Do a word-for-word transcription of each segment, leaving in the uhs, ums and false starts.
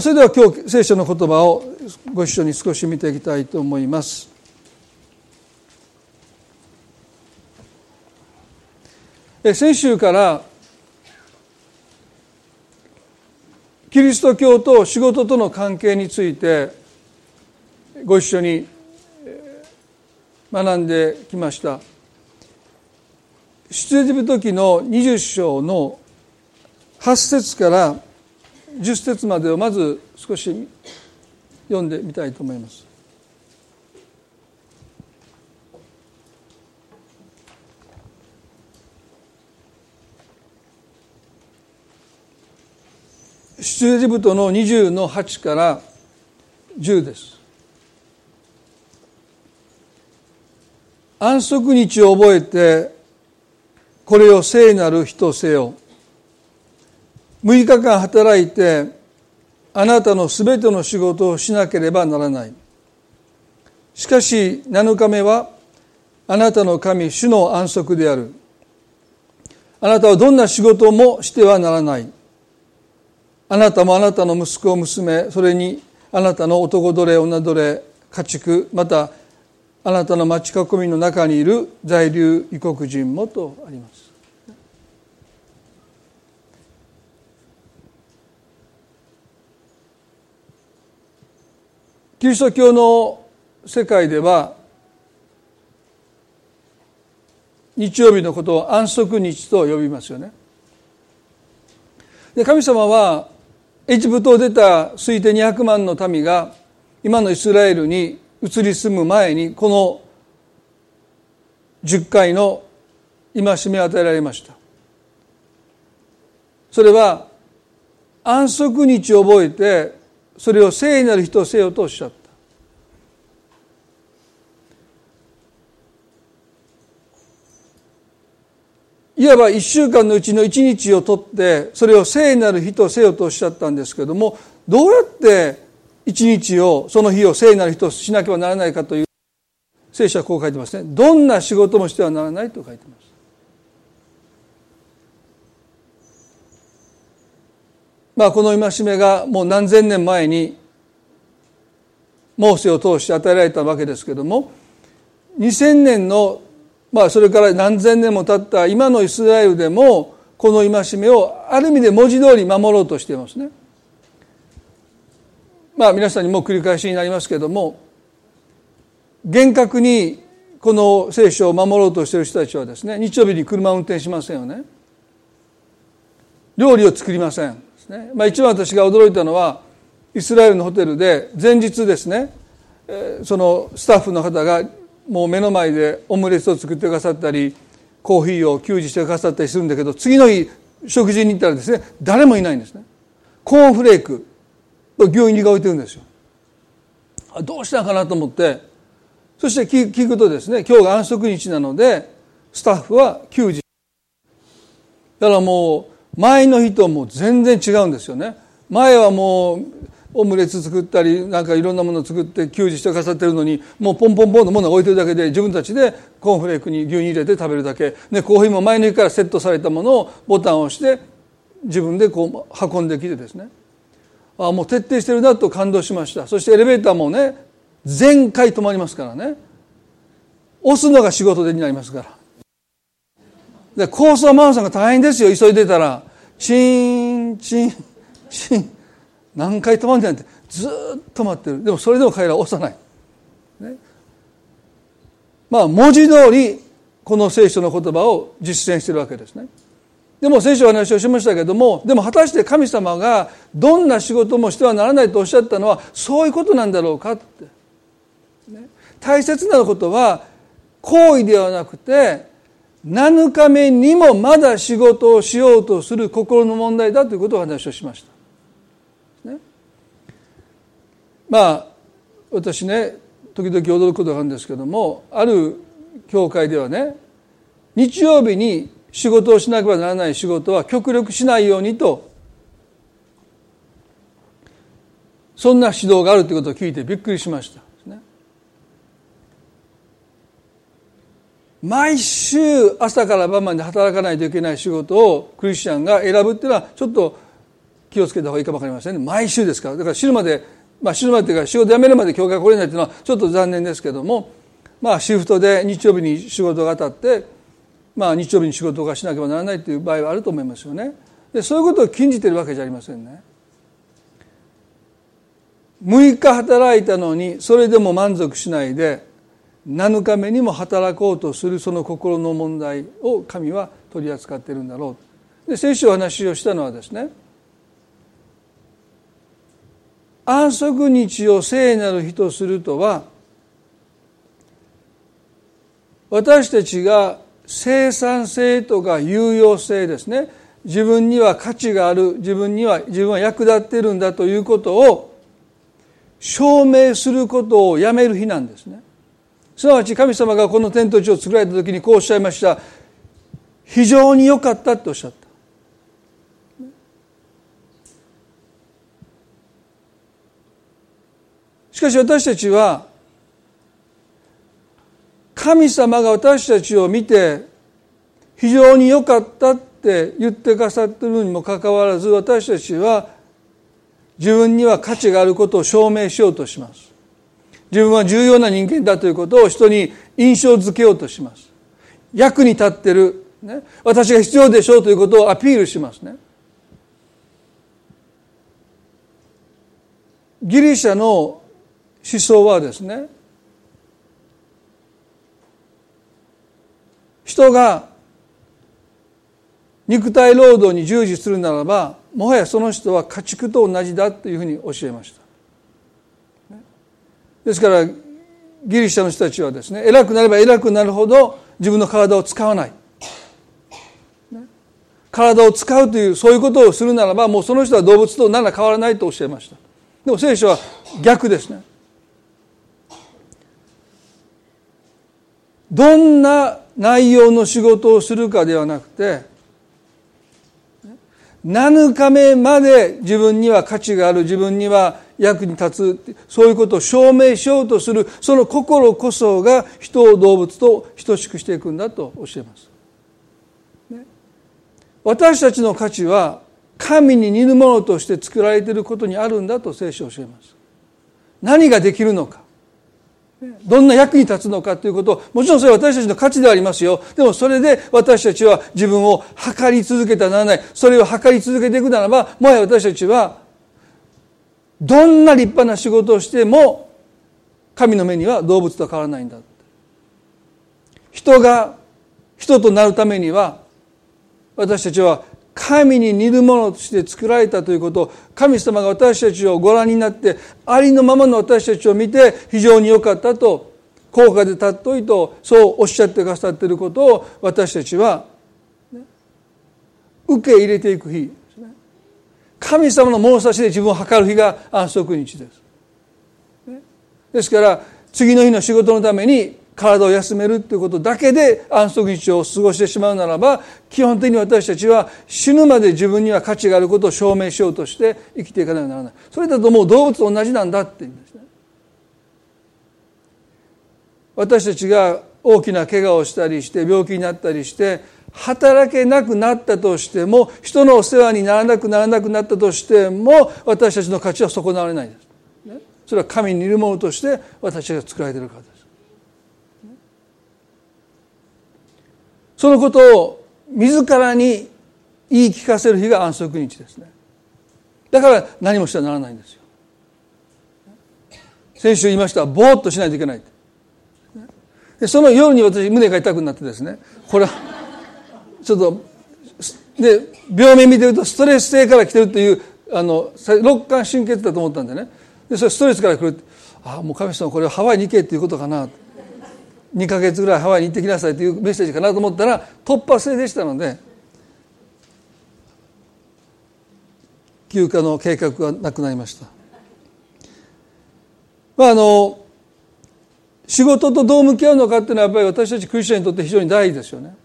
それでは今日聖書の言葉をご一緒に少し見ていきたいと思います。先週からキリスト教と仕事との関係についてご一緒に学んできました。出エジプト記のにじゅう章のはち節からじゅう節までをまず少し読んでみたいと思います。出エジプトのにじゅうのはちからじゅうです。安息日を覚えてこれを聖なる日とせよ。むいかかん働いてあなたのすべての仕事をしなければならない。しかしなのかめはあなたの神主の安息である。あなたはどんな仕事もしてはならない。あなたもあなたの息子娘、それにあなたの男奴隷女奴隷家畜、またあなたの町囲みの中にいる在留異国人もとあります。キリスト教の世界では日曜日のことを安息日と呼びますよね。で、神様はエジプトを出た推定にひゃくまんの民が今のイスラエルに移り住む前にこのじゅっかいの戒めを与えられました。それは安息日を覚えてそれを聖なる日とせよとおっしゃった。いわば一週間のうちの一日をとってそれを聖なる日とせよとおっしゃったんですけども、どうやって一日をその日を聖なる日としなければならないかという、聖書はこう書いてますね。どんな仕事もしてはならないと書いてます。まあ、この戒めがもう何千年前にモーセを通して与えられたわけですけども、にせんねんの、まあ、それから何千年も経った今のイスラエルでもこの戒めをある意味で文字通り守ろうとしていますね。まあ、皆さんにも繰り返しになりますけども、厳格にこの聖書を守ろうとしている人たちはですね、日曜日に車を運転しませんよね。料理を作りません。まあ、一番私が驚いたのはイスラエルのホテルで前日ですね、そのスタッフの方がもう目の前でオムレツを作ってくださったりコーヒーを給仕してくださったりするんだけど、次の日食事に行ったらですね、誰もいないんですね。コーンフレークと牛乳が置いてるんですよ。どうしたのかなと思って、そして聞くとですね、今日が安息日なのでスタッフは給仕だからもう前の日ともう全然違うんですよね。前はもうオムレツ作ったりなんかいろんなものを作って給仕してくださってるのに、もうポンポンポンのものを置いてるだけで自分たちでコーンフレークに牛乳入れて食べるだけで、コーヒーも前の日からセットされたものをボタンを押して自分でこう運んできてですね、ああもう徹底してるなと感動しました。そしてエレベーターもね、全回止まりますからね、押すのが仕事でになりますから。で、高層マンションが大変ですよ。急いでたらチーンチーンチーン、何回止まんじゃないってずーっと待ってる。でもそれでも彼らは押さない、ね。まあ、文字通りこの聖書の言葉を実践しているわけですね。でも聖書の話をしましたけども、でも果たして神様がどんな仕事もしてはならないとおっしゃったのはそういうことなんだろうかって、ね。大切なことは行為ではなくてなのかめにもまだ仕事をしようとする心の問題だということを話をしました、ね。まあ、私ね、時々驚くことがあるんですけども、ある教会ではね、日曜日に仕事をしなければならない仕事は極力しないようにと、そんな指導があるということを聞いてびっくりしました。毎週朝から晩まで働かないといけない仕事をクリスチャンが選ぶっていうのはちょっと気をつけた方がいいかもわかりませんね。毎週ですから。だから死ぬまで、まあ死ぬまでというか仕事辞めるまで教会来れないというのはちょっと残念ですけども、まあシフトで日曜日に仕事が当たって、まあ日曜日に仕事がしなければならないという場合はあると思いますよね。で、そういうことを禁じているわけじゃありませんね。むいか働いたのにそれでも満足しないでなのかめにも働こうとするその心の問題を神は取り扱っているんだろう。で、聖書を話をしたのはですね、安息日を聖なる日とするとは、私たちが生産性とか有用性ですね、自分には価値がある、自分には自分は役立っているんだということを証明することをやめる日なんですね。すなわち神様がこの天と地を作られた時にこうおっしゃいました。非常に良かったとおっしゃった。しかし私たちは神様が私たちを見て非常に良かったって言ってくださっているにもかかわらず、私たちは自分には価値があることを証明しようとします。自分は重要な人間だということを人に印象づけようとします。役に立ってる、ね、私が必要でしょうということをアピールしますね。ギリシャの思想はですね、人が肉体労働に従事するならばもはやその人は家畜と同じだというふうに教えました。ですからギリシャの人たちはですね、偉くなれば偉くなるほど自分の体を使わない、体を使うというそういうことをするならばもうその人は動物と何ら変わらないと教えました。でも聖書は逆ですね。どんな内容の仕事をするかではなくて、なのかめまで自分には価値がある、自分には役に立つ、そういうことを証明しようとするその心こそが人を動物と等しくしていくんだと教えます、ね、私たちの価値は神に似るものとして作られていることにあるんだと聖書を教えます。何ができるのか、どんな役に立つのかということを、もちろんそれは私たちの価値でありますよ。でもそれで私たちは自分を測り続けてはならない。それを測り続けていくならば、もはや私たちはどんな立派な仕事をしても神の目には動物と変わらないんだ。人が人となるためには私たちは神に似るものとして作られたということを、神様が私たちをご覧になってありのままの私たちを見て非常に良かったと高価で尊いとそうおっしゃってくださっていることを私たちは受け入れていく日ですね。神様の物差しで自分を測る日が安息日です。ですから次の日の仕事のために体を休めるということだけで安息日を過ごしてしまうならば、基本的に私たちは死ぬまで自分には価値があることを証明しようとして生きていかなければならない。それだともう動物と同じなんだっていうんですね。私たちが大きな怪我をしたりして病気になったりして働けなくなったとしても、人のお世話にならなくならなくなったとしても、私たちの価値は損なわれないです、ね、それは神に似るものとして私たちが作られているからです。そのことを自らに言い聞かせる日が安息日ですね。だから何もしてはならないんですよ。先週言いました、ぼーっとしないといけない。でその夜に私胸が痛くなってですね、これはちょっとで病名見てるとストレス性から来てるというあの肋間神経だと思ったんでね、でそれストレスから来るって、ああもう神様これはハワイに行けっていうことかなって、にかげつぐらいハワイに行ってきなさいというメッセージかなと思ったら突発性でしたので、休暇の計画がなくなりました。まああの仕事とどう向き合うのかっていうのはやっぱり私たちクリスチャンにとって非常に大事ですよね。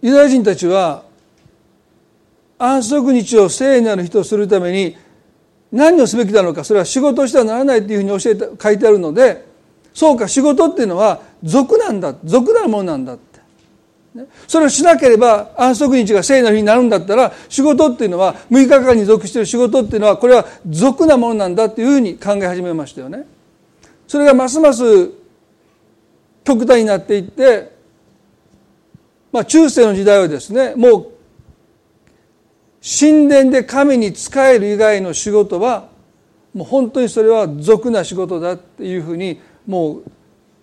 ユダヤ人たちは安息日を聖なる日とするために何をすべきなのか、それは仕事をしてはならないというふうに教えて書いてあるので、そうか仕事っていうのは俗なんだ、俗なものなんだって、それをしなければ安息日が聖なる日になるんだったら、仕事っていうのはむいかかんに属している仕事っていうのはこれは俗なものなんだっていうふうに考え始めましたよね。それがますます極端になっていって、まあ、中世の時代はですね、もう神殿で神に仕える以外の仕事はもう本当にそれは俗な仕事だっていうふうにもう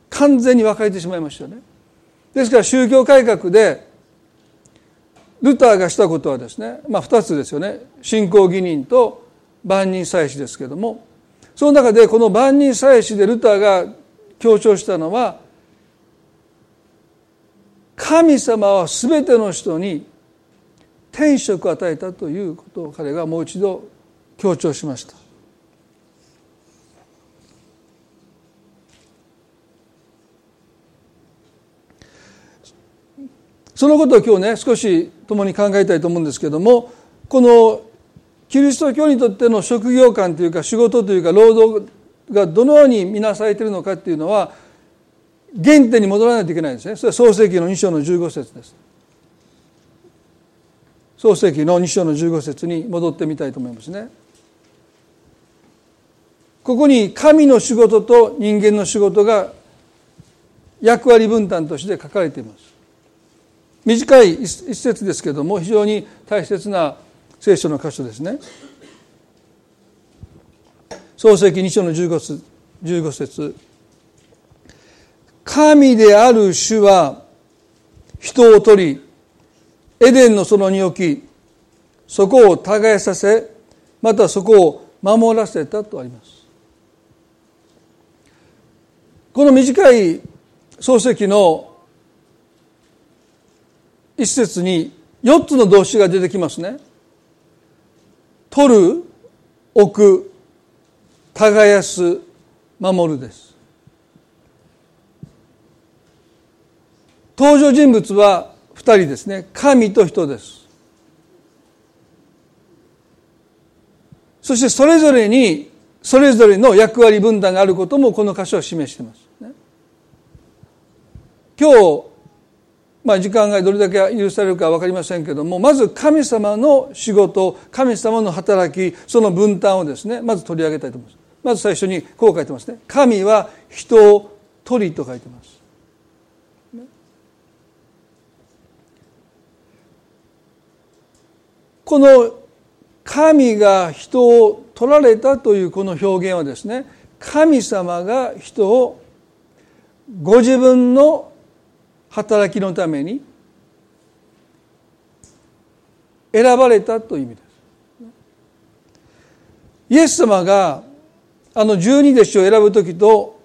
完全に分かれてしまいましたよね。ですから宗教改革でルターがしたことはですね、まあふたつですよね。信仰義人と万人祭司ですけども、その中でこの万人祭司でルターが強調したのは、神様は全ての人に天職を与えたということを彼がもう一度強調しました。そのことを今日ね、少し共に考えたいと思うんですけども、このキリスト教にとっての職業観というか仕事というか労働がどのように見なされているのかっていうのは原点に戻らないといけないんですね。それは創世記のにしょうのじゅうごせつです。創世記のにしょうのじゅうごせつに戻ってみたいと思いますね。ここに神の仕事と人間の仕事が役割分担として書かれています。短い一節ですけども非常に大切な聖書の箇所ですね。創世記にしょうのじゅうごせつ、神である主は人を取りエデンの園に置き、そこを耕させ、またそこを守らせたとあります。この短い創世記の一節によっつの動詞が出てきますね。取る、置く、耕す、守るです。登場人物はふたりですね。神と人です。そしてそれぞれにそれぞれの役割分担があることもこの箇所は示していますね。今日まあ、時間がどれだけ許されるか分かりませんけども、まず神様の仕事、神様の働き、その分担をですね、まず取り上げたいと思います。まず最初にこう書いてますね。神は人を取りと書いてます。この神が人を取られたというこの表現はですね、神様が人をご自分の働きのために選ばれたという意味です。イエス様があの十二弟子を選ぶときと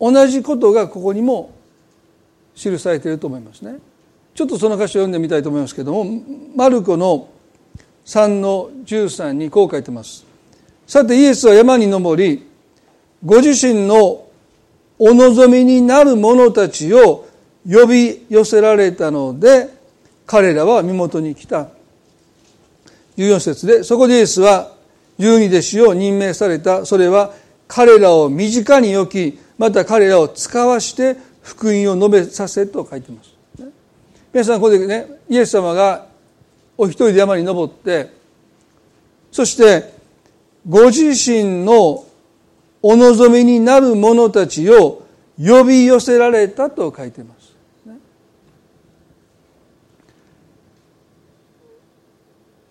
同じことがここにも記されていると思いますね。ちょっとその箇所を読んでみたいと思いますけども、マルコのさんのじゅうさんにこう書いてます。さてイエスは山に登り、ご自身のお望みになる者たちを呼び寄せられたので彼らは身元に来た。じゅうよんせつで、そこでイエスは十二弟子を任命された。それは彼らを身近に置き、また彼らを使わして福音を述べさせと書いてます。皆さんここでね、イエス様がお一人で山に登って、そしてご自身のお望みになる者たちを呼び寄せられたと書いてます。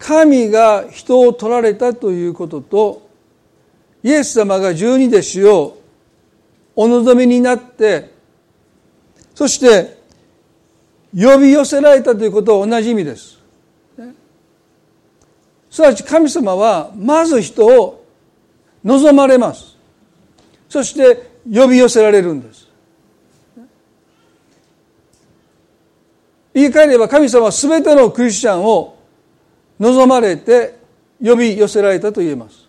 神が人を取られたということと、イエス様が十二弟子をお望みになって、そして呼び寄せられたということは同じ意味です。すなわち神様はまず人を望まれます。そして呼び寄せられるんです。言い換えれば神様は全てのクリスチャンを望まれて呼び寄せられたと言えます。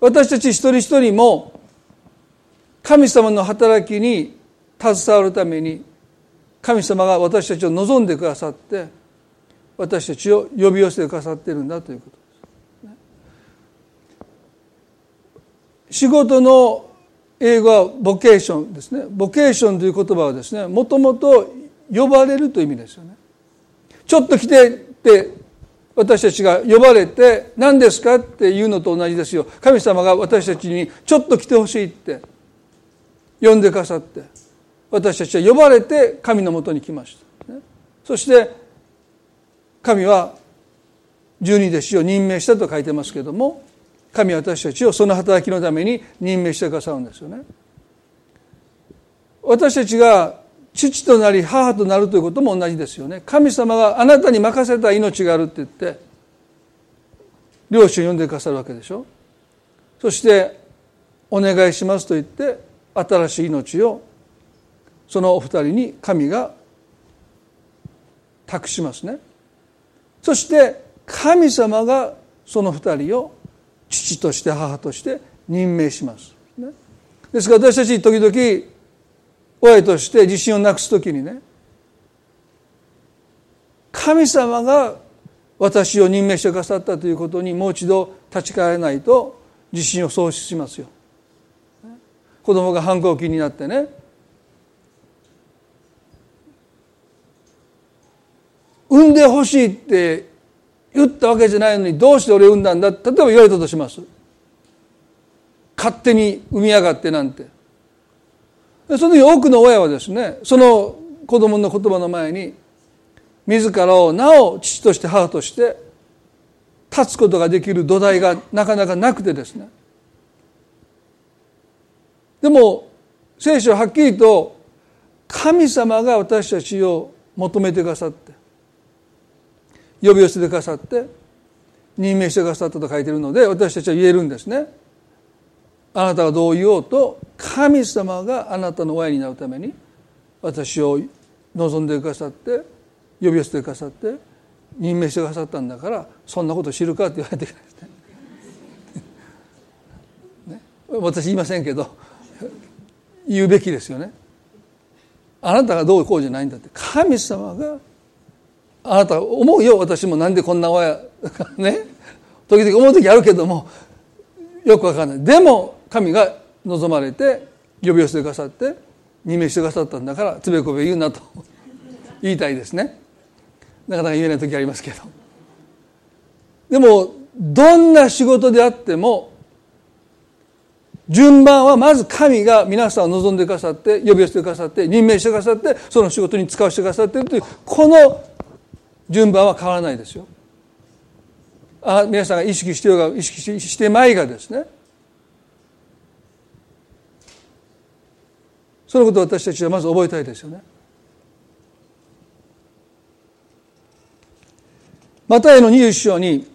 私たち一人一人も神様の働きに携わるために神様が私たちを望んでくださって、私たちを呼び寄せてくださっているんだということです。仕事の英語はボケーションですね。ボケーションという言葉はですね、もともと呼ばれるという意味ですよね。ちょっと来てって私たちが呼ばれて何ですかっていうのと同じですよ。神様が私たちにちょっと来てほしいって呼んでくださって、私たちは呼ばれて神のもとに来ました、ね、そして神は十二弟子を任命したと書いてますけども、神は私たちをその働きのために任命してくださるんですよね。私たちが父となり母となるということも同じですよね。神様があなたに任せた命があるって言って領主を呼んでくださるわけでしょ。そしてお願いしますと言って新しい命をそのお二人に神が託しますね。そして神様がその二人を父として母として任命します、ね、ですから私たち時々親として自信をなくすときにね、神様が私を任命してくださったということにもう一度立ち返らないと自信を喪失しますよ。子供が反抗期になってね、産んでほしいって言ったわけじゃないのにどうして俺産んだんだ、例えば言われたとします。勝手に産みやがってなんて。その時多くの親はですね、その子供の言葉の前に自らをなお父として母として立つことができる土台がなかなかなくてですね、でも聖書ははっきりと神様が私たちを求めてくださって呼び寄せてくださって任命してくださったと書いているので、私たちは言えるんですね。あなたがどう言おうと神様があなたの親になるために私を望んでくださって呼び寄せてくださって任命してくださったんだから、そんなこと知るかって言われていけないですね。ね、私言いませんけど言うべきですよね。あなたがどうこうじゃないんだって、神様があなた思うよ。私もなんでこんな親ね、時々思う時あるけどもよくわかんない。でも神が望まれて呼び寄せてくださって任命してくださったんだからつべこべ言うなと言いたいですね。なかなか言えない時ありますけど、でもどんな仕事であっても順番はまず神が皆さんを望んでくださって呼び寄せてくださって任命してくださってその仕事に使わせてくださっているというこの順番は変わらないですよ。あ、皆さんが意識してようが意識し、してまいがですね、そのことを私たちはまず覚えたいですよね。マタイのにじゅういち章に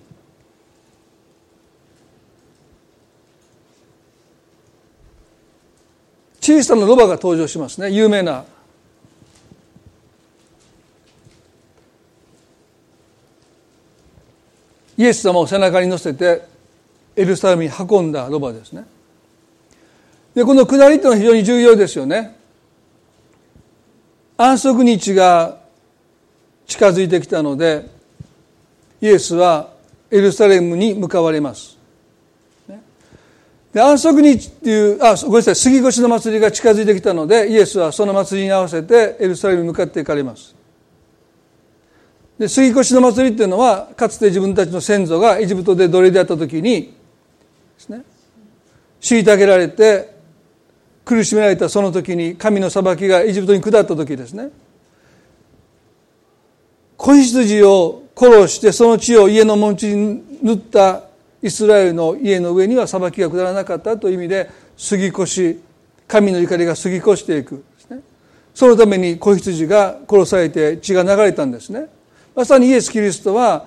小さなロバが登場しますね。有名なイエス様を背中に乗せてエルサレムに運んだロバですね。で、この下りってのは非常に重要ですよね。安息日が近づいてきたのでイエスはエルサレムに向かわれます。で、安息日っていう、あ、ごめんなさい、杉越の祭りが近づいてきたのでイエスはその祭りに合わせてエルサレムに向かっていかれます。で、杉越の祭りっていうのはかつて自分たちの先祖がエジプトで奴隷であった時にですね、虐げられて苦しめられたその時に神の裁きがエジプトに下った時ですね、子羊を殺してその血を家の門地に塗ったイスラエルの家の上には裁きが下らなかったという意味で杉越、神の怒りが過ぎ越していくですね。そのために子羊が殺されて血が流れたんですね。まさにイエス・キリストは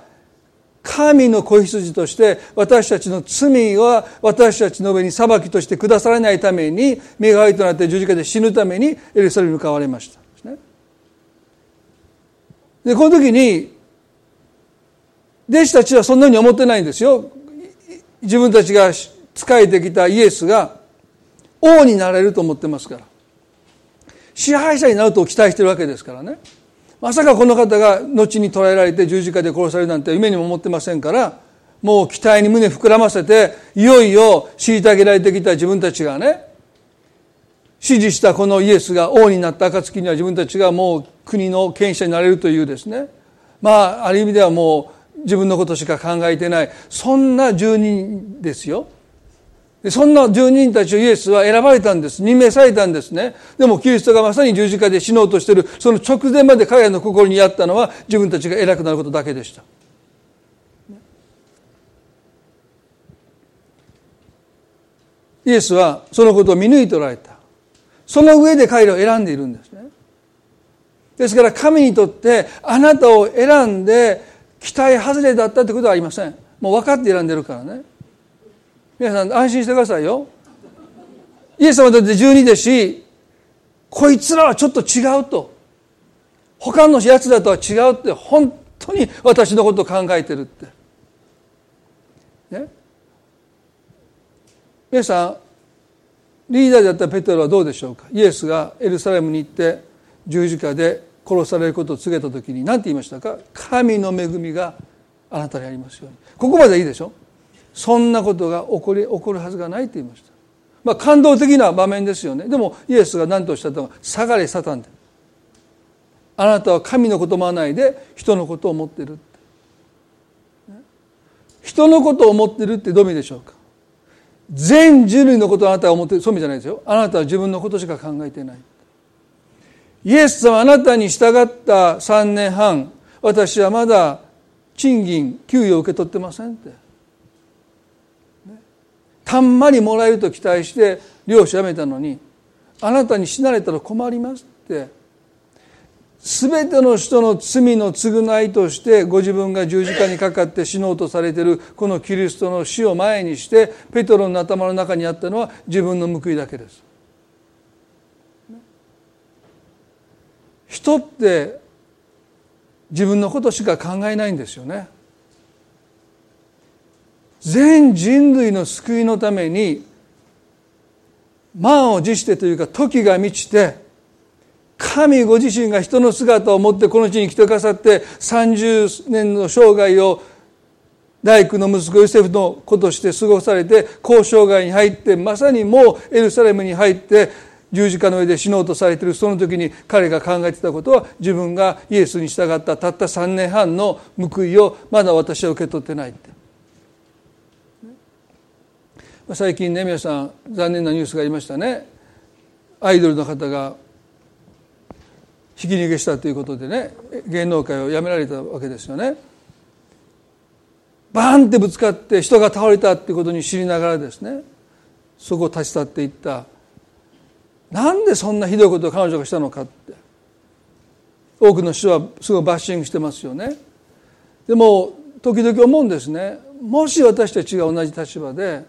神の子羊として私たちの罪は私たちの上に裁きとして下されないために身代わりとなって十字架で死ぬためにエルサレムに向かわれましたですね。で、この時に弟子たちはそんなに思ってないんですよ。自分たちが仕えてきたイエスが王になれると思ってますから、支配者になると期待しているわけですからね。まさかこの方が後に捕らえられて十字架で殺されるなんて夢にも思ってませんから、もう期待に胸膨らませていよいよ虐げられてきた自分たちがね支持したこのイエスが王になった暁には自分たちがもう国の権威者になれるというですね、まあある意味ではもう自分のことしか考えてない、そんな住人ですよ。そんな住人たちをイエスは選ばれたんです。任命されたんですね。でもキリストがまさに十字架で死のうとしているその直前まで彼らの心にあったのは自分たちが偉くなることだけでした。イエスはそのことを見抜いておられた。その上で彼らを選んでいるんですね。ですから神にとってあなたを選んで期待外れだったってことはありません。もう分かって選んでるからね。皆さん安心してくださいよ。イエス様だって十二弟子、こいつらはちょっと違うと、他のやつらとは違うって、本当に私のことを考えてるってね。皆さんリーダーだったペテロはどうでしょうか。イエスがエルサレムに行って十字架で殺されることを告げた時に何て言いましたか。神の恵みがあなたにありますように。ここまでいいでしょ。そんなことが起こり、起こるはずがないと言いました。まあ感動的な場面ですよね。でもイエスが何とおっしゃったのか、下がれサタンで。あなたは神のことを思わないで人のことを思っているって。人のことを思っているってどういう意味でしょうか。全人類のことをあなたは思っている。そういう意味じゃないですよ。あなたは自分のことしか考えていない。イエス様あなたに従ったさんねんはん、私はまだ賃金、給与を受け取ってませんって。たんまりもらえると期待して漁師を辞めたのに、あなたに死なれたら困りますって。全ての人の罪の償いとしてご自分が十字架にかかって死のうとされているこのキリストの死を前にして、ペトロの頭の中にあったのは自分の報いだけです。人って自分のことしか考えないんですよね。全人類の救いのために満を持してというか、時が満ちて神ご自身が人の姿を持ってこの地に来てくださって、さんじゅうねんの生涯を大工の息子ヨセフの子として過ごされて、交渉外に入って、まさにもうエルサレムに入って十字架の上で死のうとされているその時に、彼が考えていたことは、自分がイエスに従ったたったさんねんはんの報いをまだ私は受け取ってないって。最近ね、皆さん残念なニュースがありましたね。アイドルの方がひき逃げしたということでね、芸能界を辞められたわけですよね。バーンってぶつかって人が倒れたっていうことに知りながらですね、そこを立ち去っていった。なんでそんなひどいことを彼女がしたのかって、多くの人はすごいバッシングしてますよね。でも時々思うんですね、もし私たちが同じ立場で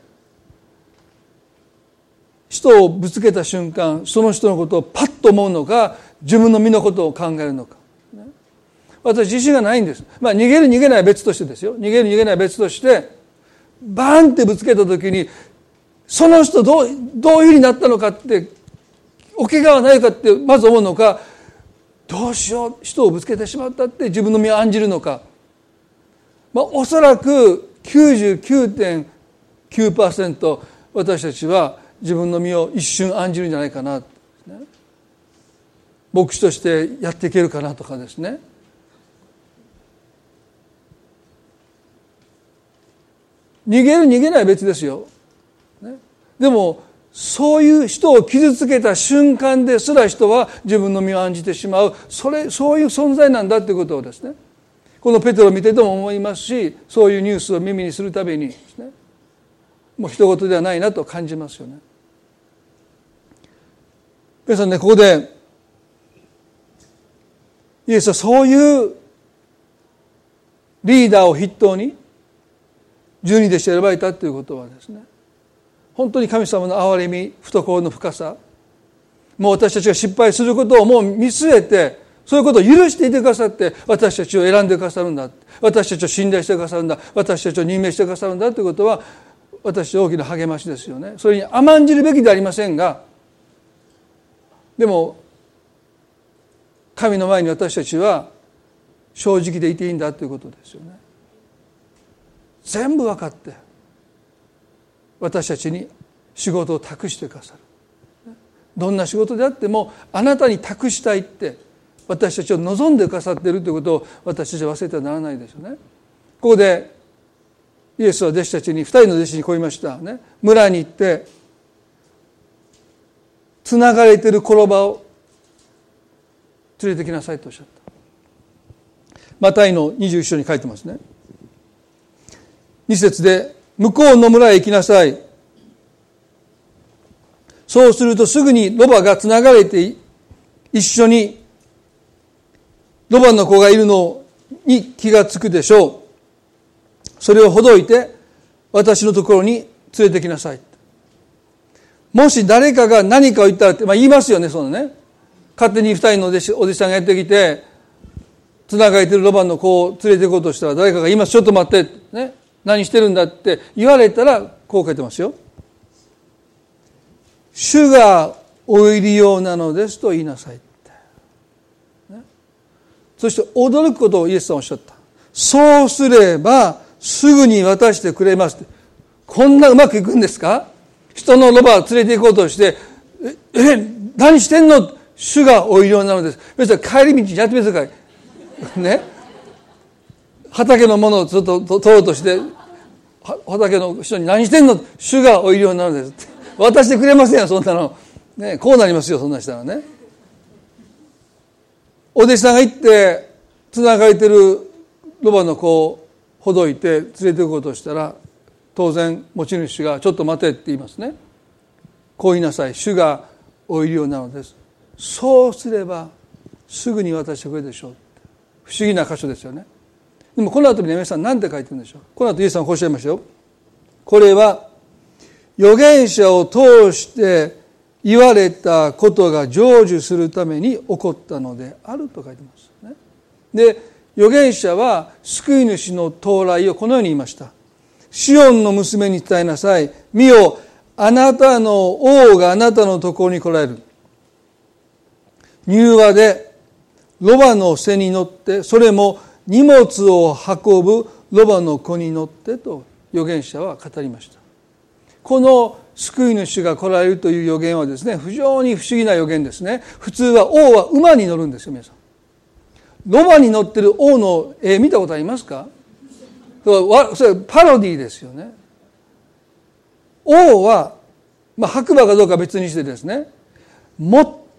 人をぶつけた瞬間、その人のことをパッと思うのか、自分の身のことを考えるのか、ね、私自信がないんです。まあ逃げる逃げないは別としてですよ。逃げる逃げないは別として、バーンってぶつけた時にその人どうどういう風になったのかって、お怪我はないかってまず思うのか、どうしよう人をぶつけてしまったって自分の身を案じるのか、まあおそらく きゅうじゅうきゅうてんきゅうパーセント 私たちは自分の身を一瞬案じるんじゃないかな、ね、牧師としてやっていけるかなとかですね。逃げる逃げないは別ですよ、ね、でもそういう人を傷つけた瞬間ですら人は自分の身を案じてしまう、それそういう存在なんだということをですね、このペテロを見てても思いますし、そういうニュースを耳にするたびにですね、もう一言ではないなと感じますよね。皆さんね、ここでイエスはそういうリーダーを筆頭に十二弟子選ばれたということはですね、本当に神様の憐れみ、懐の深さ、もう私たちが失敗することをもう見据えて、そういうことを許していてくださって、私たちを選んでくださるんだ、私たちを信頼してくださるんだ、私たちを任命してくださるんだということは、私は大きな励ましですよね。それに甘んじるべきではありませんが、でも神の前に私たちは正直でいていいんだということですよね。全部分かって私たちに仕事を託してくださる。どんな仕事であってもあなたに託したいって私たちを望んでくださっているということを私たちは忘れてはならないでしょうね。ここでイエスは弟子たちに、二人の弟子にこう言いました、ね、村に行ってつながれている転ばを連れてきなさいとおっしゃった。マタイのにじゅういっ章に書いてますね。に節で、向こうの村へ行きなさい、そうするとすぐにロバがつながれて一緒にロバの子がいるのに気がつくでしょう。それをほどいて私のところに連れてきなさい。もし誰かが何かを言ったらって、まあ、言いますよね、そのね。勝手に二人の弟子、お弟子さんがやってきて、つながれてるロバの子を連れて行こうとしたら、誰かが言います、ちょっと待って、ね、何してるんだって言われたら、こう書いてますよ。主がおいるようなのですと言いなさいって、ね。そして驚くことをイエスさんおっしゃった。そうすればすぐに渡してくれますって。こんなうまくいくんですか？人のロバを連れて行こうとして、え、え何してんの？主がおいるようなのです。皆さん帰り道にやってみてください。ね。畑のものをずっと取ろうとして、畑の人に何してんの？主がおいるようなのですって。渡してくれませんよ、そんなの。ね、こうなりますよ、そんなしたらね。お弟子さんが行って、つながれてるロバの子をほどいて連れて行こうとしたら、当然持ち主がちょっと待てって言いますね。こう言いなさい、主がおいるようなのです、そうすればすぐに渡してくれるでしょう。不思議な箇所ですよね。でもこの後に皆さん何て書いてるんでしょう。この後イエスさんはこうおっしゃいましたよ。これは預言者を通して言われたことが成就するために起こったのであると書いてますね。で、預言者は救い主の到来をこのように言いました。シオンの娘に伝えなさい。見よ、あなたの王があなたのところに来られる。柔和でロバの背に乗って、それも荷物を運ぶロバの子に乗ってと預言者は語りました。この救い主が来られるという預言はですね、非常に不思議な預言ですね。普通は王は馬に乗るんですよ、皆さん。ロバに乗ってる王の絵見たことありますか？それパロディですよね。王は、まあ、白馬かどうか別にしてですね、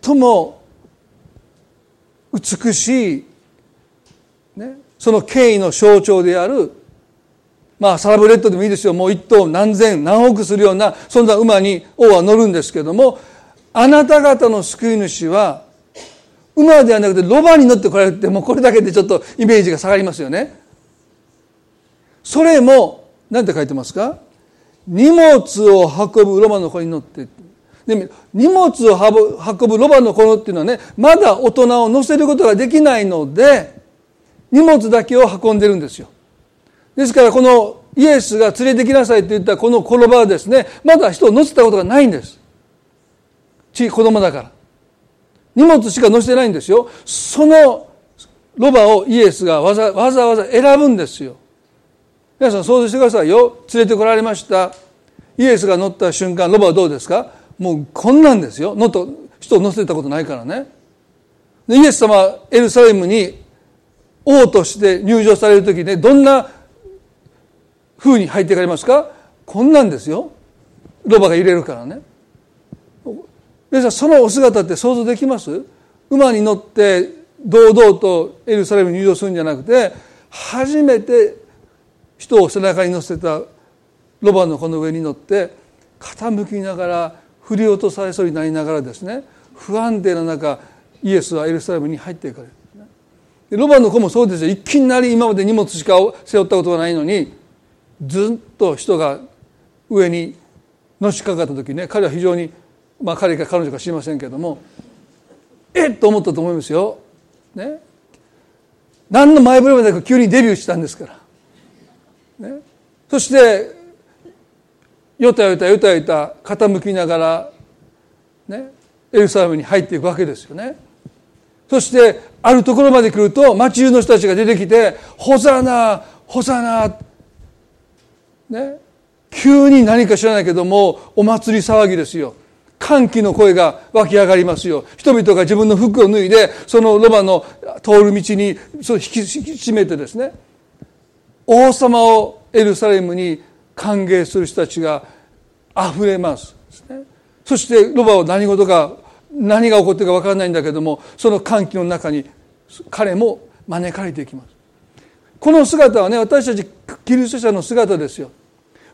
最も美しい、ね、その権威の象徴である、まあ、サラブレッドでもいいですよ。もう一頭何千何億するようなそんな馬に王は乗るんですけども、あなた方の救い主は馬ではなくてロバに乗ってこられるって、もうこれだけでちょっとイメージが下がりますよね。それも何て書いてますか？荷物を運ぶロバの子に乗って。で、荷物を運ぶロバの子っていうのはね、まだ大人を乗せることができないので荷物だけを運んでるんですよ。ですからこのイエスが連れてきなさいと言ったこの転ばはですね、まだ人を乗せたことがないんです。ち子供だから荷物しか乗せてないんですよ。そのロバをイエスがわざわざわざ選ぶんですよ。皆さん想像してくださいよ。連れてこられました。イエスが乗った瞬間、ロバはどうですか？もうこんなんですよ。のと人を乗せたことないからね。で、イエス様はエルサレムに王として入場されるときね、どんな風に入っていかれますか？こんなんですよ。ロバが揺れるからね。皆さんそのお姿って想像できます？馬に乗って堂々とエルサレムに入場するんじゃなくて、初めて人を背中に乗せたロバの子の上に乗って傾きながら振り落とされそうになりながらですね、不安定な中イエスはエルサレムに入っていかれる。で、ロバの子もそうですよ。いきなり今まで荷物しか背負ったことがないのに、ずっと人が上にのしかかった時ね、彼は非常に、まあ彼か彼女か知りませんけれども、えっと思ったと思いますよ、ね、何の前触れもなく急にデビューしたんですからね。そしてよたよたよたよた傾きながら、ね、エルサレムに入っていくわけですよね。そしてあるところまで来ると町中の人たちが出てきて、ホサナホサナ、ね、急に何か知らないけどもお祭り騒ぎですよ。歓喜の声が湧き上がりますよ。人々が自分の服を脱いで、そのロマの通る道にそう引き締めてですね、王様をエルサレムに歓迎する人たちが溢れますですね。そしてロマを何事か、何が起こってるか分からないんだけども、その歓喜の中に彼も招かれていきます。この姿はね、私たちキリスト者の姿ですよ。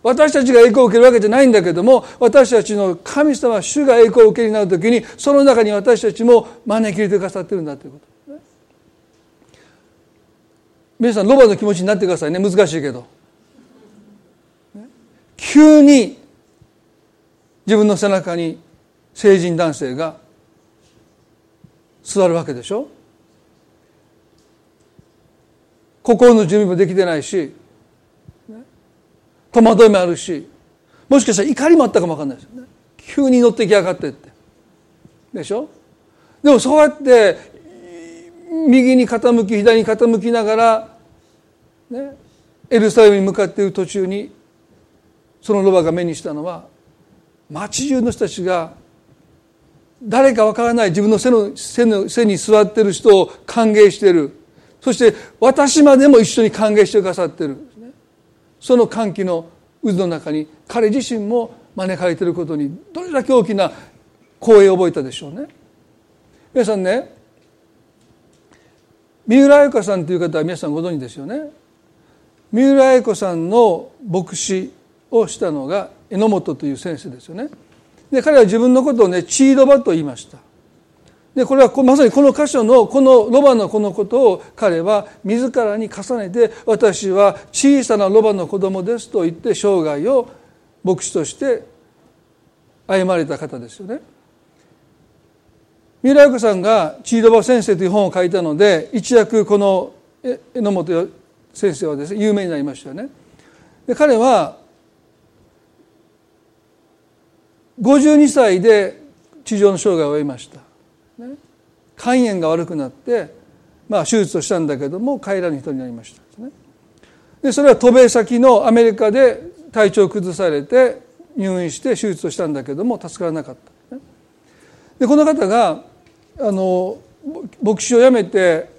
私たちが栄光を受けるわけじゃないんだけども、私たちの神様主が栄光を受けになるときに、その中に私たちも招き入れてくださってるんだということ、ね、皆さんロバの気持ちになってくださいね。難しいけど、ね、急に自分の背中に成人男性が座るわけでしょ。心の準備もできてないし、戸惑いもあるし、もしかしたら怒りもあったかも分かんないですよね。急に乗ってきやがってってでしょ。でもそうやって右に傾き左に傾きながら、ね、エルサレムに向かっている途中に、そのロバが目にしたのは、街中の人たちが誰か分からない自分の背の、背の、背に座っている人を歓迎している。そして私までも一緒に歓迎してくださっている。その歓喜の渦の中に彼自身も招かれていることに、どれだけ大きな光栄を覚えたでしょうね。皆さんね、三浦綾子さんという方は皆さんご存知ですよね。三浦綾子さんの牧師をしたのが榎本という先生ですよね。で、彼は自分のことをね、チーロバと言いました。で、これはまさにこの箇所のこのロバのこのことを彼は自らに重ねて、私は小さなロバの子供ですと言って生涯を牧師として歩まれた方ですよね。三浦綾子さんがチーロバ先生という本を書いたので、一躍この榎本先生はですね、有名になりましたよね。で、彼はごじゅうにさいで地上の生涯を終えました。ね、肝炎が悪くなって、まあ、手術をしたんだけども帰らぬ人になりましたですね。で、それは渡米先のアメリカで体調を崩されて入院して手術をしたんだけども助からなかった、ね、で、この方があの牧師を辞めて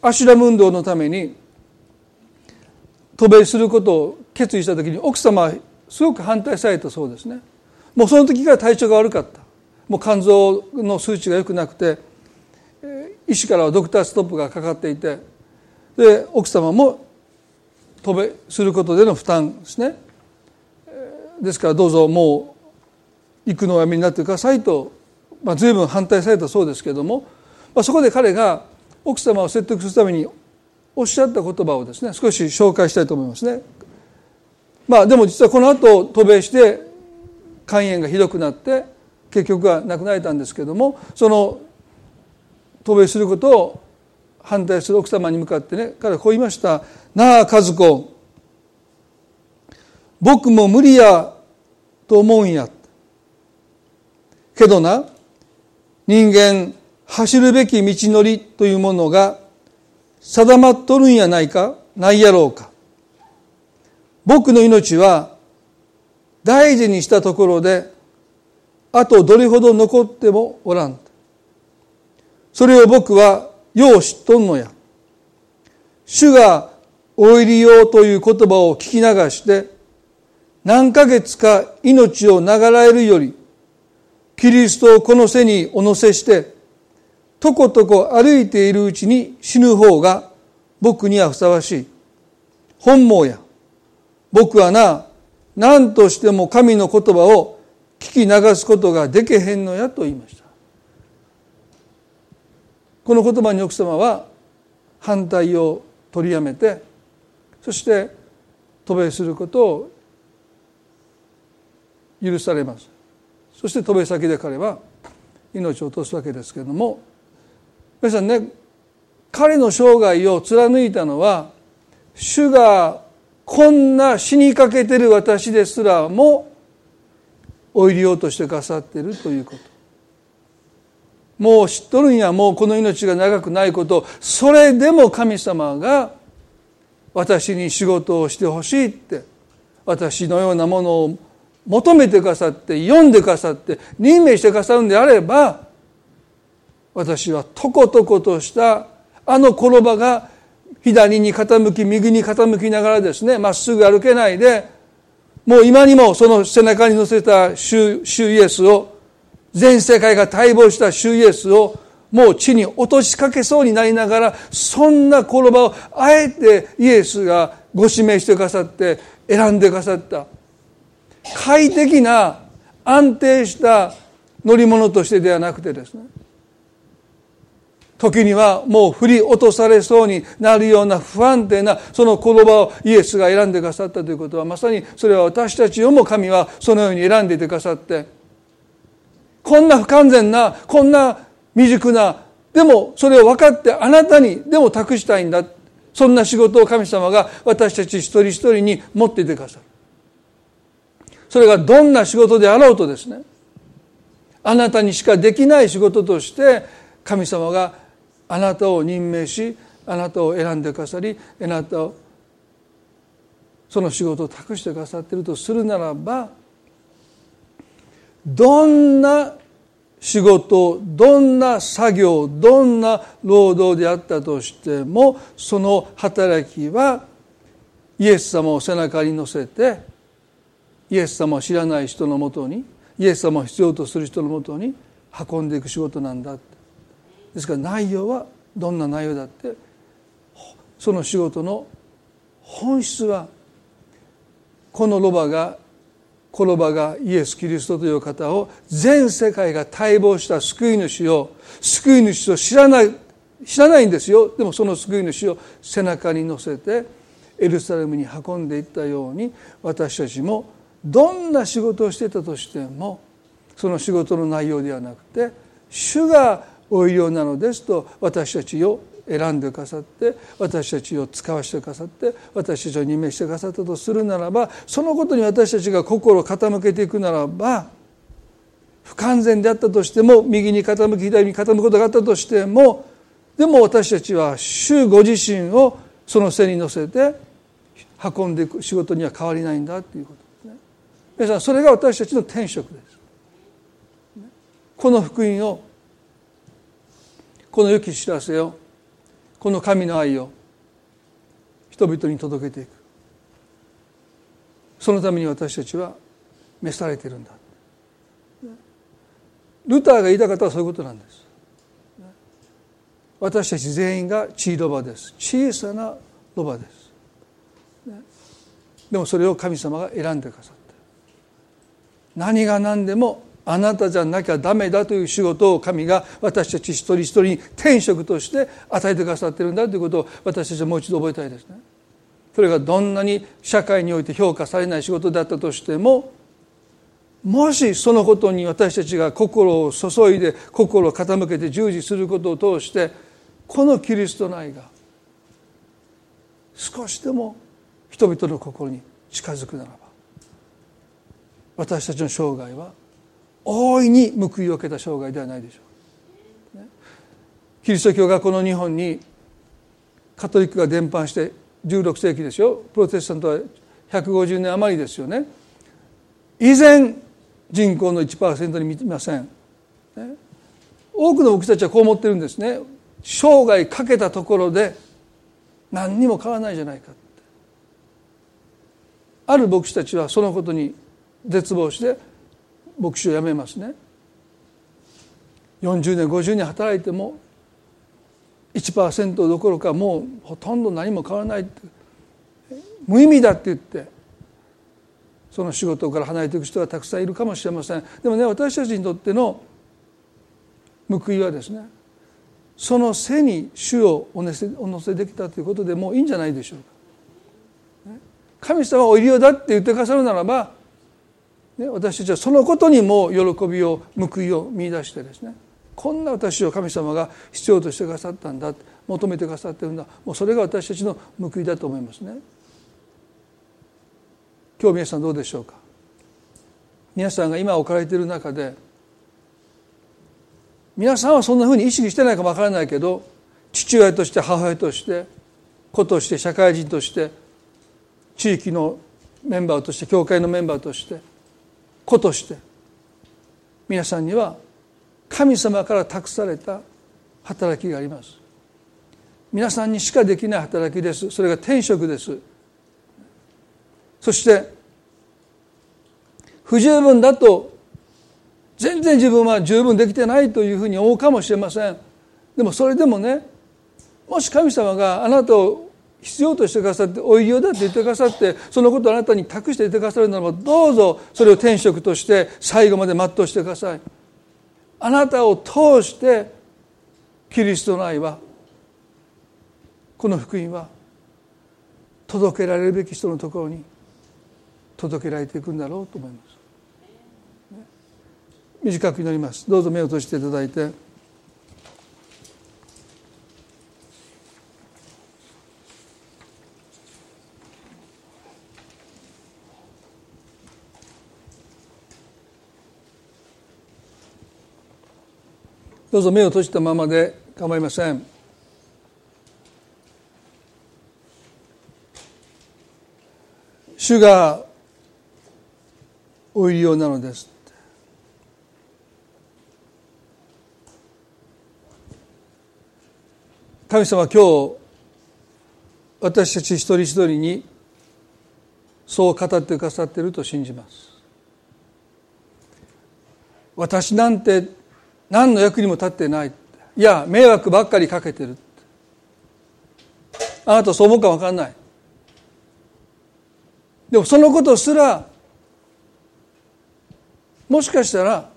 アシュラム運動のために渡米することを決意した時に、奥様はすごく反対されたそうですね。もうその時から体調が悪かった。もう肝臓の数値が良くなくて、医師からはドクターストップがかかっていて、で、奥様も渡米することでの負担ですね。ですからどうぞもう行くのをやめになってくださいと、まあ、随分反対されたそうですけれども、まあ、そこで彼が奥様を説得するためにおっしゃった言葉をですね、少し紹介したいと思いますね。まあ、でも実はこの後渡米して肝炎がひどくなって結局は亡くなれたんですけれども、その渡米することを反対する奥様に向かってね、彼はこう言いました。なあ和子、僕も無理やと思うんやけどな、人間走るべき道のりというものが定まっとるんやないか、ないやろうか。僕の命は大事にしたところであとどれほど残ってもおらん。それを僕はよう知っとんのや。主がお入りようという言葉を聞き流して、何ヶ月か命を流らえるより、キリストをこの背にお乗せして、とことこ歩いているうちに死ぬ方が僕にはふさわしい。本望や。僕はな、何としても神の言葉を聞き流すことができへんのやと言いました。この言葉に奥様は反対を取りやめて、そして渡米することを許されます。そして渡米先で彼は命を落とすわけですけれども、皆さんね、彼の生涯を貫いたのは、主がこんな死にかけてる私ですらもお入りようとしてくださっているということ、もう知っとるんや、もうこの命が長くないこと、それでも神様が私に仕事をしてほしいって、私のようなものを求めてくださって読んでくださって任命してくださるんであれば、私はとことことしたあの転ばが左に傾き右に傾きながらですね、まっすぐ歩けないで、もう今にもその背中に乗せた主、主イエスを、全世界が待望した主イエスをもう地に落としかけそうになりながら、そんな転ばをあえてイエスがご指名してくださって選んでくださった。快適な安定した乗り物としてではなくてですね、時にはもう振り落とされそうになるような不安定なその転ばをイエスが選んでくださったということは、まさにそれは私たちをも神はそのように選んでいてくださって、こんな不完全な、こんな未熟な、でもそれを分かってあなたにでも託したいんだ、そんな仕事を神様が私たち一人一人に持っていてくださる。それがどんな仕事であろうとですね、あなたにしかできない仕事として神様があなたを任命し、あなたを選んでくださり、あなたをその仕事を託してくださっているとするならば、どんな仕事、どんな作業、どんな労働であったとしても、その働きはイエス様を背中に乗せて、イエス様を知らない人のもとに、イエス様を必要とする人のもとに運んでいく仕事なんだって。ですから内容はどんな内容だって、その仕事の本質は、このロバが、この場がイエス・キリストという方を、全世界が待望した救い主を、救い主を知らない、知らないんですよ。でもその救い主を背中に乗せてエルサレムに運んでいったように、私たちもどんな仕事をしていたとしても、その仕事の内容ではなくて、主がお医療なのですと私たちを選んでくださって、私たちを使わせてくださって、私たちを任命してくださったとするならば、そのことに私たちが心を傾けていくならば、不完全であったとしても、右に傾き左に傾くことがあったとしても、でも私たちは主ご自身をその背に乗せて運んでいく仕事には変わりないんだということ、皆さん、それが私たちの天職です。この福音を、この良き知らせを、この神の愛を人々に届けていく、そのために私たちは召されているんだ。ルターが言いたかったのはそういうことなんです。私たち全員が小ロバです。小さなロバです。でもそれを神様が選んでくださった。何が何でもあなたじゃなきゃダメだという仕事を神が私たち一人一人に天職として与えてくださっているんだということを、私たちはもう一度覚えたいですね。それがどんなに社会において評価されない仕事だったとしても、もしそのことに私たちが心を注いで、心を傾けて従事することを通して、このキリストの愛が少しでも人々の心に近づくならば、私たちの生涯は大いに報いを受けた生涯ではないでしょう。キリスト教がこの日本に、カトリックが伝播してじゅうろくせいきですよ。プロテスタントはひゃくごじゅうねん余りですよね。以前人口の いちパーセント に満ちません。多くの僕たちはこう思ってるんですね。生涯かけたところで何にも変わらないじゃないかって。ある牧師たちはそのことに絶望して牧師を辞めますね。よんじゅうねんごじゅうねん働いても いちパーセント どころか、もうほとんど何も変わらない、無意味だって言って、その仕事から離れていく人がたくさんいるかもしれません。でもね、私たちにとっての報いはですね、その背に主をお乗せ、お乗せできたということでもういいんじゃないでしょうか。神様はおいでよだって言ってくださるならば、私たちはそのことにも喜びを、報いを見出してですね、こんな私を神様が必要としてくださったんだ、求めてくださっているんだ、もうそれが私たちの報いだと思いますね。今日皆さんどうでしょうか。皆さんが今置かれている中で、皆さんはそんなふうに意識してないかもわからないけど、父親として、母親として、子として、社会人として、地域のメンバーとして、教会のメンバーとして、子として皆さんには神様から託された働きがあります。皆さんにしかできない働きです。それが天職です。そして不十分だと、全然自分は十分できてないというふうに思うかもしれません。でもそれでもね、もし神様があなたを必要としてくださって、お偉業だって言ってくださって、そのことをあなたに託して言ってくださるならば、どうぞそれを天職として最後まで全うしてください。あなたを通してキリストの愛は、この福音は届けられるべき人のところに届けられていくんだろうと思います。短く祈ります。どうぞ目を閉じていただいて、どうぞ目を閉じたままで構いません。主がお偉業なのです。神様は今日私たち一人一人にそう語ってくださっていると信じます。私なんて何の役にも立ってない、いや迷惑ばっかりかけてる、あなたそう思うか分かんない。でもそのことすら、もしかしたら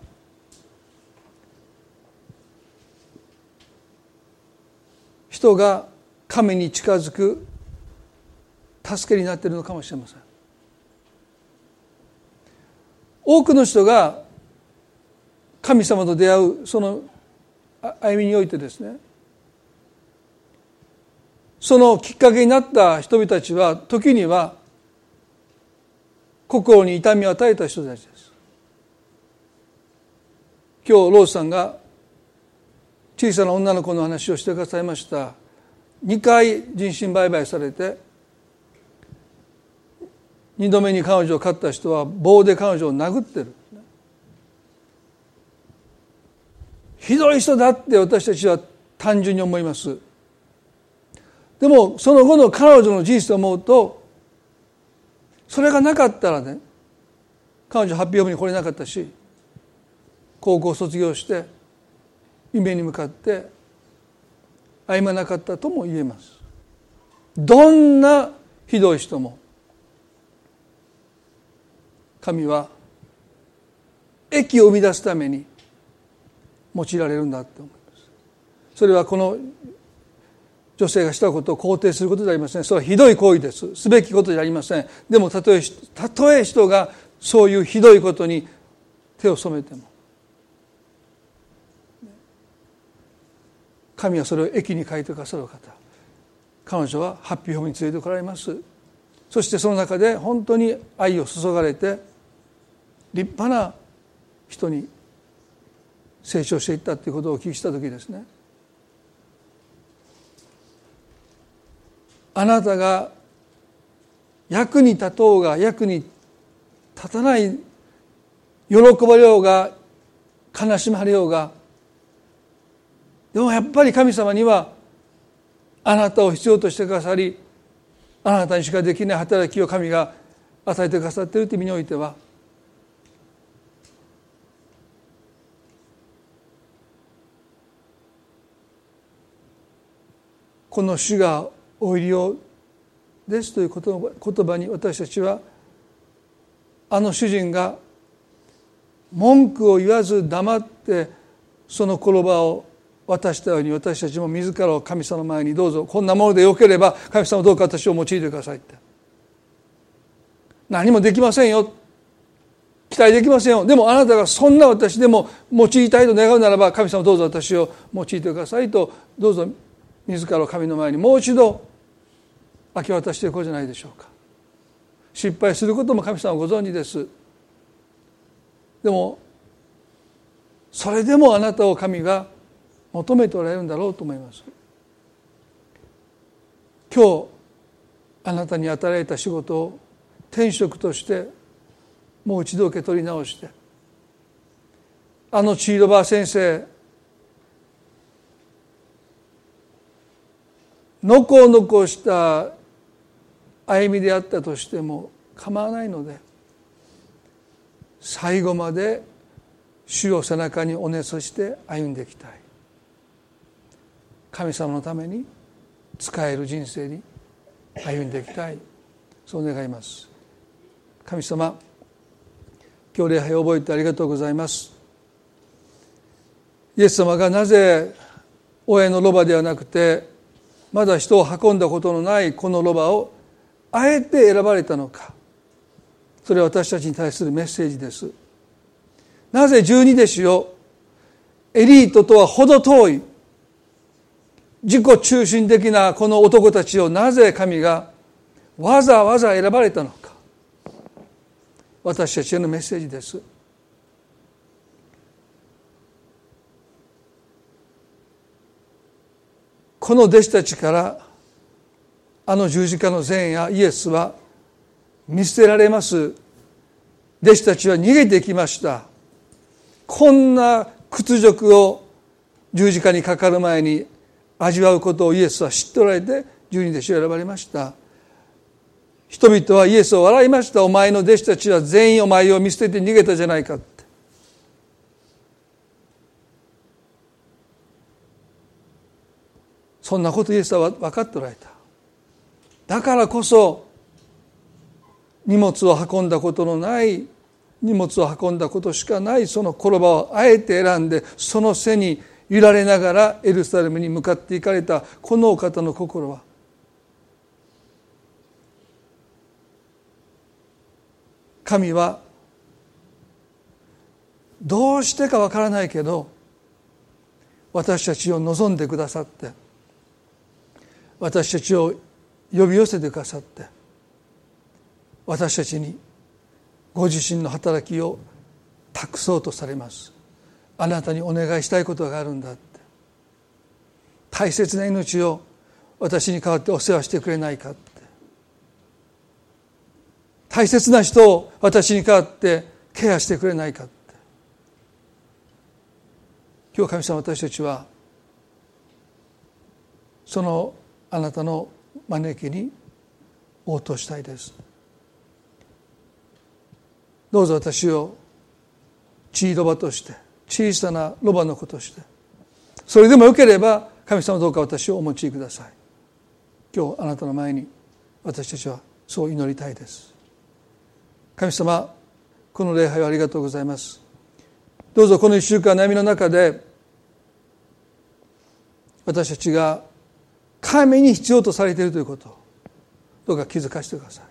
人が神に近づく助けになっているのかもしれません。多くの人が神様と出会うその歩みにおいてですね、そのきっかけになった人々たちは、時には心に痛みを与えた人たちです。今日ローズさんが小さな女の子の話をしてくださいました。にかい人身売買されて、にどめに彼女を飼った人は棒で彼女を殴ってる。ひどい人だって私たちは単純に思います。でもその後の彼女の人生を思うと、それがなかったらね、彼女ハッピーホームに来れなかったし、高校を卒業して夢に向かって歩まなかったとも言えます。どんなひどい人も神は益を生み出すために用いられるんだって思います。それはこの女性がしたことを肯定することでありません。それはひどい行為です。すべきことじゃありません。でもたとえ、たとえ人がそういうひどいことに手を染めても、神はそれを益に変えてくださる方、彼女はハッピーホームに連れてこられます。そしてその中で本当に愛を注がれて、立派な人に成長していったということをお聞きしたときですね、あなたが役に立とうが役に立たない、喜ばれようが悲しまれようが、でもやっぱり神様にはあなたを必要としてくださり、あなたにしかできない働きを神が与えてくださっているという意味においては、この主がお偉業ですという言葉に、私たちはあの主人が文句を言わず黙ってその言葉を渡したように、私たちも自らを神様の前に、どうぞこんなものでよければ神様どうか私を用いてくださいって、何もできませんよ、期待できませんよ、でもあなたがそんな私でも用いたいと願うならば、神様どうぞ私を用いてくださいと、どうぞ自らを神の前にもう一度明け渡していこうじゃないでしょうか。失敗することも神様はご存知です。でもそれでもあなたを神が求めておられるんだろうと思います。今日あなたに与えられた仕事を天職としてもう一度受け取り直して、あのチーロバー先生のこのこした歩みであったとしても構わないので、最後まで主を背中におねそして歩んでいきたい、神様のために使える人生に歩んでいきたい、そう願います。神様、今日礼拝を覚えてありがとうございます。イエス様がなぜ応援のロバではなくて、まだ人を運んだことのないこのロバをあえて選ばれたのか、それは私たちに対するメッセージです。なぜ十二弟子をエリートとはほど遠い自己中心的なこの男たちを、なぜ神がわざわざ選ばれたのか、私たちへのメッセージです。この弟子たちからあの十字架の前夜、イエスは見捨てられます。弟子たちは逃げてきました。こんな屈辱を十字架にかかる前に味わうことをイエスは知っておられて、十二弟子を選ばれました。人々はイエスを笑いました。お前の弟子たちは全員お前を見捨てて逃げたじゃないかって。そんなことイエスは分かっておられた。だからこそ荷物を運んだことのない、荷物を運んだことしかないその転ばをあえて選んで、その背に揺られながらエルサレムに向かって行かれたこのお方の心は、神はどうしてか分からないけど私たちを望んでくださって、私たちを呼び寄せてくださって、私たちにご自身の働きを託そうとされます。あなたにお願いしたいことがあるんだって、大切な命を私に代わってお世話してくれないかって、大切な人を私に代わってケアしてくれないかって。今日神様、私たちはそのあなたの招きに応答したいです。どうぞ私をチーロバとして、小さなロバの子として、それでもよければ神様どうか私をお持ちください。今日あなたの前に私たちはそう祈りたいです。神様、この礼拝をありがとうございます。どうぞこの一週間悩みの中で、私たちが神に必要とされているということをどうか気づかせてください。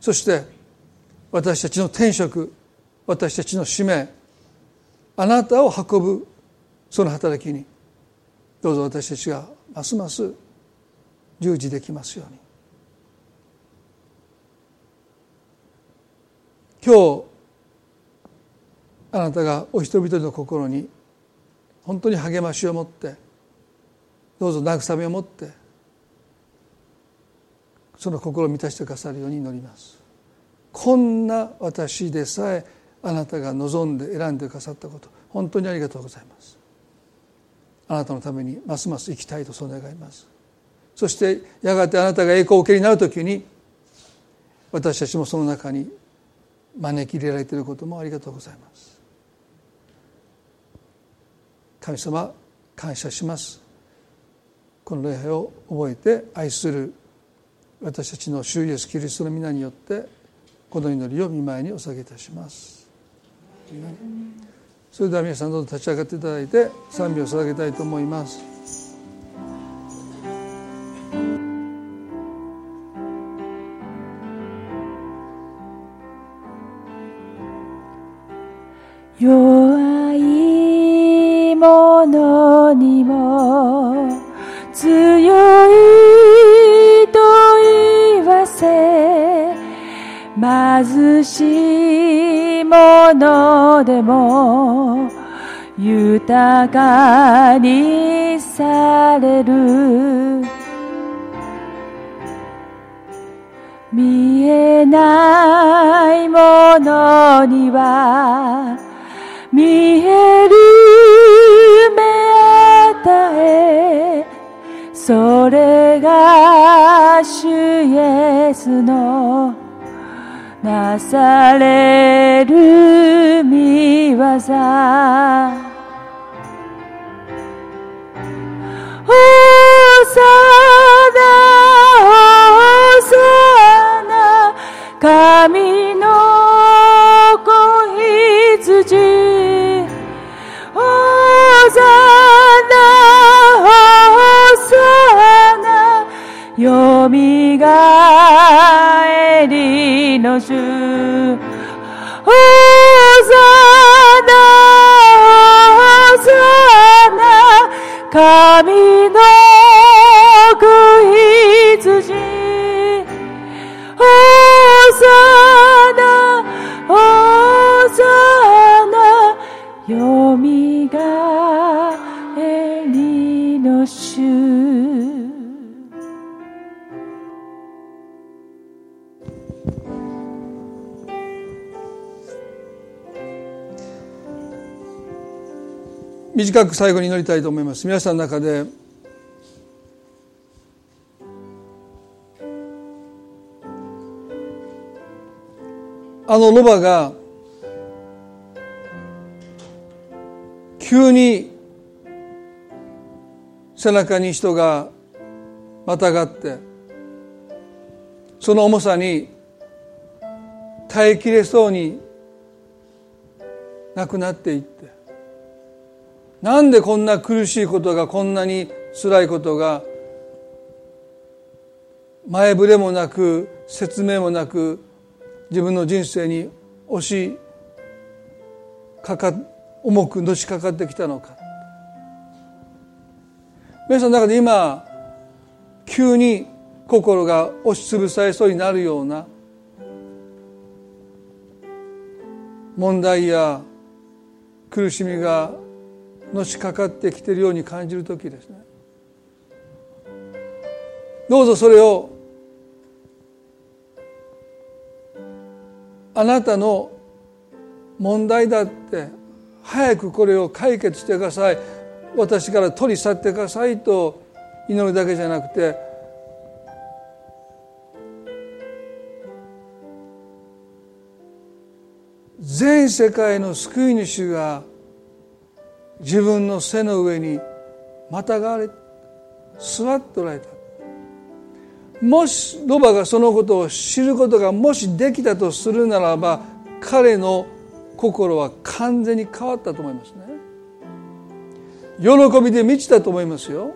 そして私たちの天職、私たちの使命、あなたを運ぶその働きに、どうぞ私たちがますます従事できますように。今日あなたがお人々の心に本当に励ましを持って、どうぞ慰めを持って、その心を満たしてくださるように祈ります。こんな私でさえあなたが望んで選んでくださったこと、本当にありがとうございます。あなたのためにますます生きたいとそう願います。そしてやがてあなたが栄光を受けになるときに、私たちもその中に招き入れられていることもありがとうございます。神様、感謝します。この礼拝を覚えて愛する私たちの主イエスキリストの皆によって、この祈りを御前にお下げいたします。それでは皆さん、どうぞ立ち上がっていただいて賛美を捧げたいと思います。弱いものにも強いと言わせ、貧しいものでも豊かにされる、見えないものものには見える目与え、それが主イエスのなされる御業。おさな、おさな、神の子羊。おさな、おさな、よみがえりの主。おさな、おさな、神短く最後に祈りたいと思います。皆さんの中であのロバが急に背中に人がまたがって、その重さに耐えきれそうになくなっていって、なんでこんな苦しいことが、こんなに辛いことが、前触れもなく説明もなく自分の人生に押しかか重くのしかかってきたのか。皆さんの中で今急に心が押しつぶされそうになるような問題や苦しみがのしかかってきているように感じるときですね、どうぞそれをあなたの問題だって、早くこれを解決してください、私から取り去ってくださいと祈るだけじゃなくて、全世界の救い主が自分の背の上にまたがれ座っておられた。もしロバがそのことを知ることがもしできたとするならば、彼の心は完全に変わったと思いますね。喜びで満ちたと思いますよ。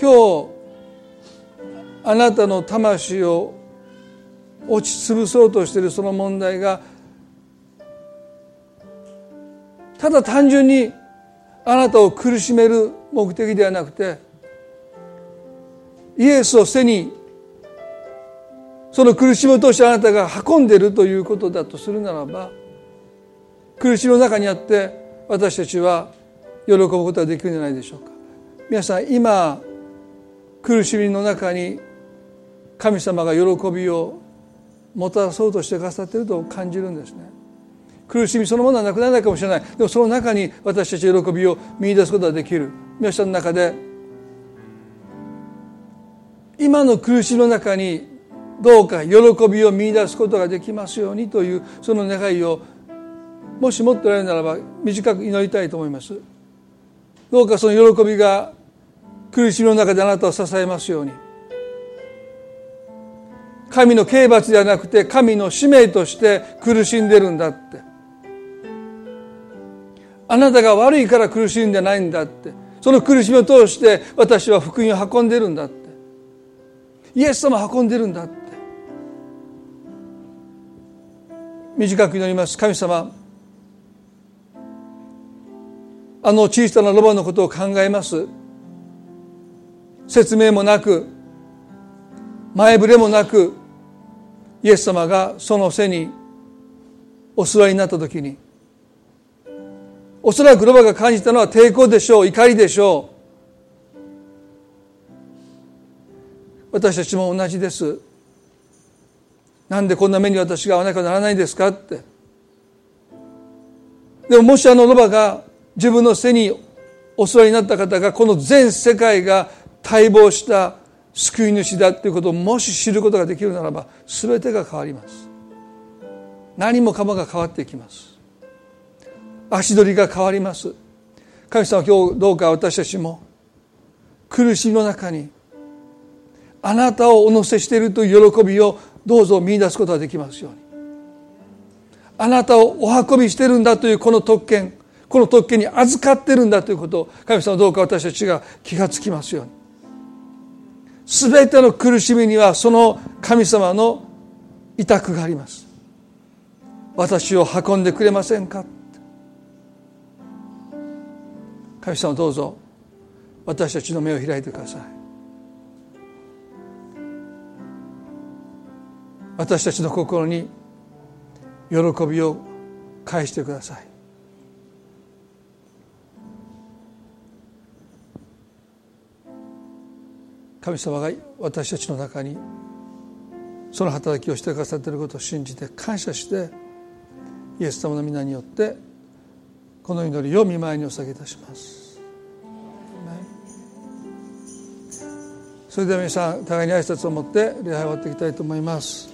今日あなたの魂を落ちつぶそうとしているその問題が、ただ単純にあなたを苦しめる目的ではなくて、イエスを背にその苦しみを通してあなたが運んでいるということだとするならば、苦しみの中にあって私たちは喜ぶことができるんじゃないでしょうか。皆さん今苦しみの中に神様が喜びをもたらそうとしてくださっていると感じるんですね。苦しみそのものはなくならないかもしれない。でもその中に私たち喜びを見出すことができる。皆さんの中で今の苦しみの中にどうか喜びを見出すことができますようにというその願いをもし持っておられるならば、短く祈りたいと思います。どうかその喜びが苦しみの中であなたを支えますように。神の刑罰ではなくて、神の使命として苦しんでるんだって、あなたが悪いから苦しんでないんだって、その苦しみを通して私は福音を運んでるんだって、イエス様を運んでるんだって。短く祈ります。神様、あの小さなロバのことを考えます。説明もなく前触れもなくイエス様がその背にお座りになった時に、おそらくロバが感じたのは抵抗でしょう、怒りでしょう。私たちも同じです。なんでこんな目に私が合わなきゃならないんですかって。でももしあのロバが自分の背にお座りになった方がこの全世界が待望した救い主だということをもし知ることができるならば、全てが変わります。何もかもが変わっていきます。足取りが変わります。神様、今日どうか私たちも苦しみの中にあなたをお乗せしているという喜びをどうぞ見出すことができますように。あなたをお運びしているんだというこの特権、この特権に預かっているんだということを、神様どうか私たちが気がつきますように。すべての苦しみにはその神様の委託があります。私を運んでくれませんか。神様どうぞ私たちの目を開いてください。私たちの心に喜びを返してください。神様が私たちの中にその働きをしてくださっていることを信じて感謝して、イエス様の皆によってこの祈りを御前にお捧げいたします。それでは皆さん、互いに挨拶を持って礼拝を終わっていきたいと思います。